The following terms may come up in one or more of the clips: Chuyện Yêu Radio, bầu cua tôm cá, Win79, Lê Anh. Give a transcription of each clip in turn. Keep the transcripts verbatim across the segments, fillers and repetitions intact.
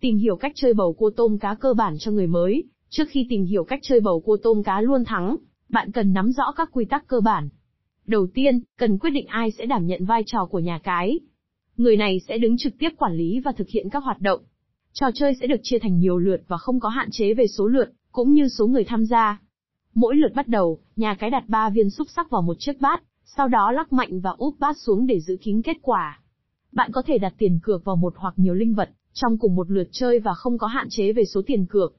Tìm hiểu cách chơi bầu cua tôm cá cơ bản cho người mới. Trước khi tìm hiểu cách chơi bầu cua tôm cá luôn thắng, bạn cần nắm rõ các quy tắc cơ bản. Đầu tiên, cần quyết định ai sẽ đảm nhận vai trò của nhà cái. Người này sẽ đứng trực tiếp quản lý và thực hiện các hoạt động. Trò chơi sẽ được chia thành nhiều lượt và không có hạn chế về số lượt, cũng như số người tham gia. Mỗi lượt bắt đầu, nhà cái đặt ba viên xúc sắc vào một chiếc bát, sau đó lắc mạnh và úp bát xuống để giữ kín kết quả. Bạn có thể đặt tiền cược vào một hoặc nhiều linh vật trong cùng một lượt chơi và không có hạn chế về số tiền cược.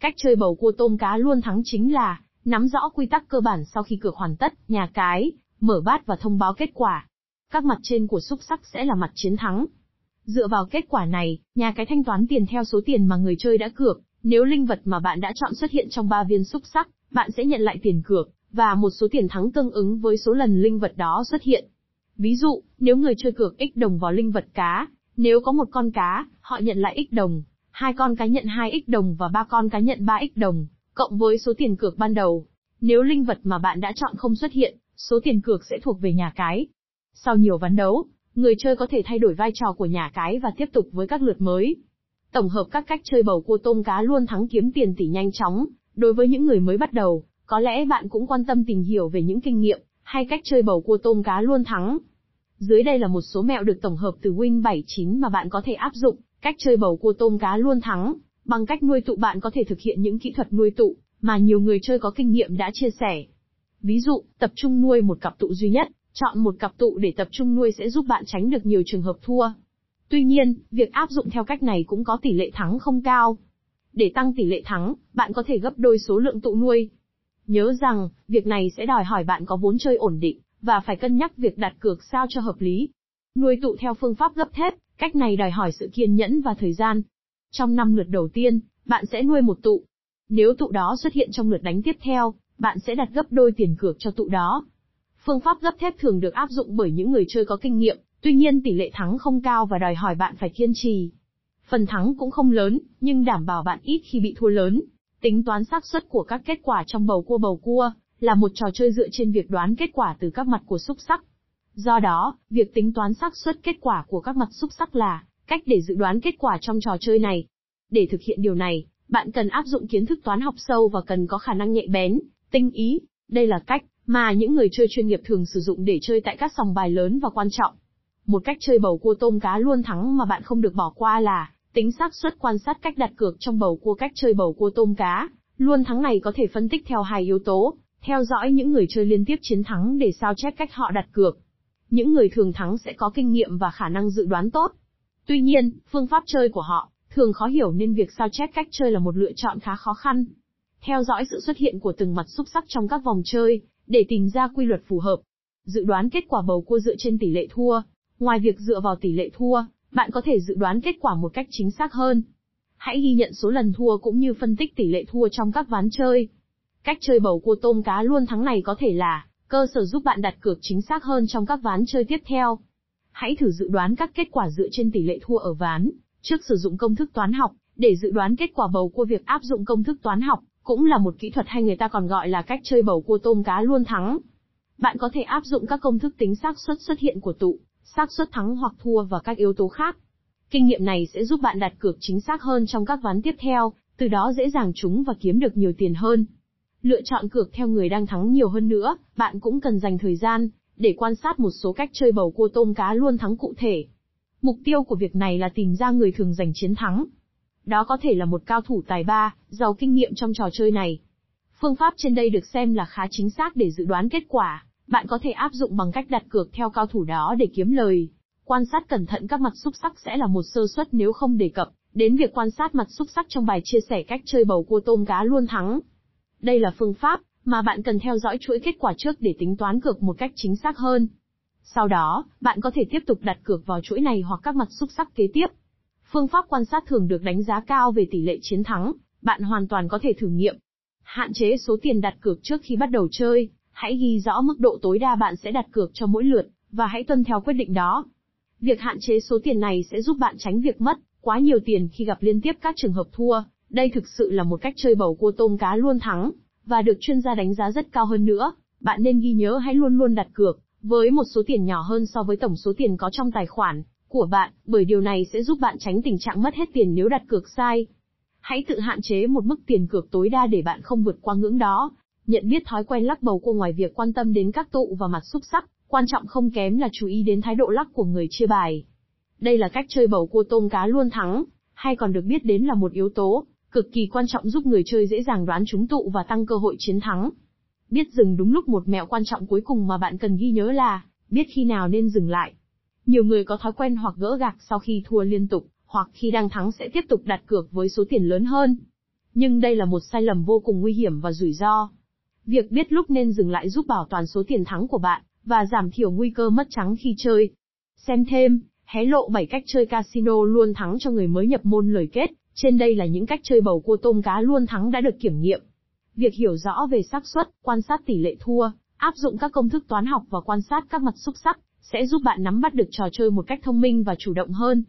Cách chơi bầu cua tôm cá luôn thắng chính là nắm rõ quy tắc cơ bản sau khi cược hoàn tất, nhà cái mở bát và thông báo kết quả. Các mặt trên của xúc sắc sẽ là mặt chiến thắng. Dựa vào kết quả này, nhà cái thanh toán tiền theo số tiền mà người chơi đã cược. Nếu linh vật mà bạn đã chọn xuất hiện trong ba viên xúc sắc, bạn sẽ nhận lại tiền cược, và một số tiền thắng tương ứng với số lần linh vật đó xuất hiện. Ví dụ, nếu người chơi cược x đồng vào linh vật cá, nếu có một con cá, họ nhận lại x đồng, hai con cá nhận hai x đồng và ba con cá nhận ba x đồng, cộng với số tiền cược ban đầu. Nếu linh vật mà bạn đã chọn không xuất hiện, số tiền cược sẽ thuộc về nhà cái. Sau nhiều ván đấu, người chơi có thể thay đổi vai trò của nhà cái và tiếp tục với các lượt mới. Tổng hợp các cách chơi bầu cua tôm cá luôn thắng kiếm tiền tỷ nhanh chóng, đối với những người mới bắt đầu, có lẽ bạn cũng quan tâm tìm hiểu về những kinh nghiệm hay cách chơi bầu cua tôm cá luôn thắng. Dưới đây là một số mẹo được tổng hợp từ Win bảy chín mà bạn có thể áp dụng cách chơi bầu cua tôm cá luôn thắng. Bằng cách nuôi tụ, bạn có thể thực hiện những kỹ thuật nuôi tụ mà nhiều người chơi có kinh nghiệm đã chia sẻ. Ví dụ, tập trung nuôi một cặp tụ duy nhất, chọn một cặp tụ để tập trung nuôi sẽ giúp bạn tránh được nhiều trường hợp thua. Tuy nhiên, việc áp dụng theo cách này cũng có tỷ lệ thắng không cao. Để tăng tỷ lệ thắng, bạn có thể gấp đôi số lượng tụ nuôi. Nhớ rằng, việc này sẽ đòi hỏi bạn có vốn chơi ổn định, và phải cân nhắc việc đặt cược sao cho hợp lý. Nuôi tụ theo phương pháp gấp thép, cách này đòi hỏi sự kiên nhẫn và thời gian. Trong năm lượt đầu tiên, bạn sẽ nuôi một tụ. Nếu tụ đó xuất hiện trong lượt đánh tiếp theo, bạn sẽ đặt gấp đôi tiền cược cho tụ đó. Phương pháp gấp thép thường được áp dụng bởi những người chơi có kinh nghiệm, tuy nhiên tỷ lệ thắng không cao và đòi hỏi bạn phải kiên trì. Phần thắng cũng không lớn, nhưng đảm bảo bạn ít khi bị thua lớn. Tính toán xác suất của các kết quả trong bầu cua bầu cua là một trò chơi dựa trên việc đoán kết quả từ các mặt của xúc sắc. Do đó, việc tính toán xác suất kết quả của các mặt xúc sắc là cách để dự đoán kết quả trong trò chơi này. Để thực hiện điều này, bạn cần áp dụng kiến thức toán học sâu và cần có khả năng nhạy bén, tinh ý. Đây là cách mà những người chơi chuyên nghiệp thường sử dụng để chơi tại các sòng bài lớn và quan trọng. Một cách chơi bầu cua tôm cá luôn thắng mà bạn không được bỏ qua là tính xác suất. Quan sát cách đặt cược trong bầu cua. Cách chơi bầu cua tôm cá luôn thắng này có thể phân tích theo hai yếu tố: theo dõi những người chơi liên tiếp chiến thắng để sao chép cách họ đặt cược. Những người thường thắng sẽ có kinh nghiệm và khả năng dự đoán tốt. Tuy nhiên, phương pháp chơi của họ thường khó hiểu nên việc sao chép cách chơi là một lựa chọn khá khó khăn. Theo dõi sự xuất hiện của từng mặt xúc sắc trong các vòng chơi để tìm ra quy luật phù hợp. Dự đoán kết quả bầu cua dựa trên tỷ lệ thua. Ngoài việc dựa vào tỷ lệ thua, bạn có thể dự đoán kết quả một cách chính xác hơn. Hãy ghi nhận số lần thua cũng như phân tích tỷ lệ thua trong các ván chơi. Cách chơi bầu cua tôm cá luôn thắng này có thể là cơ sở giúp bạn đặt cược chính xác hơn trong các ván chơi tiếp theo. Hãy thử dự đoán các kết quả dựa trên tỷ lệ thua ở ván trước sử dụng công thức toán học để dự đoán kết quả bầu cua. Việc áp dụng công thức toán học cũng là một kỹ thuật hay người ta còn gọi là cách chơi bầu cua tôm cá luôn thắng. Bạn có thể áp dụng các công thức tính xác suất xuất hiện của tụ, xác suất thắng hoặc thua và các yếu tố khác. Kinh nghiệm này sẽ giúp bạn đặt cược chính xác hơn trong các ván tiếp theo, từ đó dễ dàng trúng và kiếm được nhiều tiền hơn. Lựa chọn cược theo người đang thắng nhiều hơn nữa, bạn cũng cần dành thời gian để quan sát một số cách chơi bầu cua tôm cá luôn thắng cụ thể. Mục tiêu của việc này là tìm ra người thường giành chiến thắng. Đó có thể là một cao thủ tài ba, giàu kinh nghiệm trong trò chơi này. Phương pháp trên đây được xem là khá chính xác để dự đoán kết quả. Bạn có thể áp dụng bằng cách đặt cược theo cao thủ đó để kiếm lời. Quan sát cẩn thận các mặt xúc sắc sẽ là một sơ suất nếu không đề cập đến việc quan sát mặt xúc sắc trong bài chia sẻ cách chơi bầu cua tôm cá luôn thắng. Đây là phương pháp mà bạn cần theo dõi chuỗi kết quả trước để tính toán cược một cách chính xác hơn. Sau đó, bạn có thể tiếp tục đặt cược vào chuỗi này hoặc các mặt xúc sắc kế tiếp. Phương pháp quan sát thường được đánh giá cao về tỷ lệ chiến thắng, bạn hoàn toàn có thể thử nghiệm. Hạn chế số tiền đặt cược trước khi bắt đầu chơi, hãy ghi rõ mức độ tối đa bạn sẽ đặt cược cho mỗi lượt, và hãy tuân theo quyết định đó. Việc hạn chế số tiền này sẽ giúp bạn tránh việc mất quá nhiều tiền khi gặp liên tiếp các trường hợp thua. Đây thực sự là một cách chơi bầu cua tôm cá luôn thắng, và được chuyên gia đánh giá rất cao hơn nữa. Bạn nên ghi nhớ hãy luôn luôn đặt cược với một số tiền nhỏ hơn so với tổng số tiền có trong tài khoản của bạn, bởi điều này sẽ giúp bạn tránh tình trạng mất hết tiền nếu đặt cược sai. Hãy tự hạn chế một mức tiền cược tối đa để bạn không vượt qua ngưỡng đó. Nhận biết thói quen lắc bầu cua ngoài việc quan tâm đến các tụ và mặt xúc sắc, quan trọng không kém là chú ý đến thái độ lắc của người chia bài. Đây là cách chơi bầu cua tôm cá luôn thắng, hay còn được biết đến là một yếu tố cực kỳ quan trọng giúp người chơi dễ dàng đoán trúng tụ và tăng cơ hội chiến thắng. Biết dừng đúng lúc. Một mẹo quan trọng cuối cùng mà bạn cần ghi nhớ là biết khi nào nên dừng lại. Nhiều người có thói quen hoặc gỡ gạc sau khi thua liên tục, hoặc khi đang thắng sẽ tiếp tục đặt cược với số tiền lớn hơn. Nhưng đây là một sai lầm vô cùng nguy hiểm và rủi ro. Việc biết lúc nên dừng lại giúp bảo toàn số tiền thắng của bạn và giảm thiểu nguy cơ mất trắng khi chơi. Xem thêm, hé lộ bảy cách chơi casino luôn thắng cho người mới nhập môn lời kết. Trên đây là những cách chơi bầu cua tôm cá luôn thắng đã được kiểm nghiệm. Việc hiểu rõ về xác suất, quan sát tỷ lệ thua, áp dụng các công thức toán học và quan sát các mặt xúc sắc sẽ giúp bạn nắm bắt được trò chơi một cách thông minh và chủ động hơn.